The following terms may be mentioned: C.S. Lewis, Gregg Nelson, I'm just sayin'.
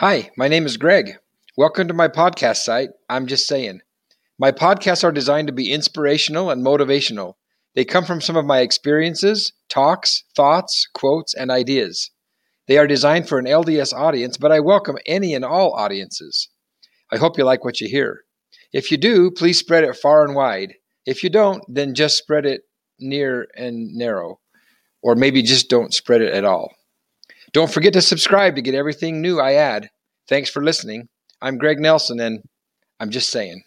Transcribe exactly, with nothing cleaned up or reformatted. Hi, my name is Gregg. Welcome to my podcast site, I'm Just Sayin'. My podcasts are designed to be inspirational and motivational. They come from some of my experiences, talks, thoughts, quotes, and ideas. They are designed for an L D S audience, but I welcome any and all audiences. I hope you like what you hear. If you do, please spread it far and wide. If you don't, then just spread it near and narrow, or maybe just don't spread it at all. Don't forget to subscribe to get everything new I add. Thanks for listening. I'm Gregg Nelson, and I'm just saying.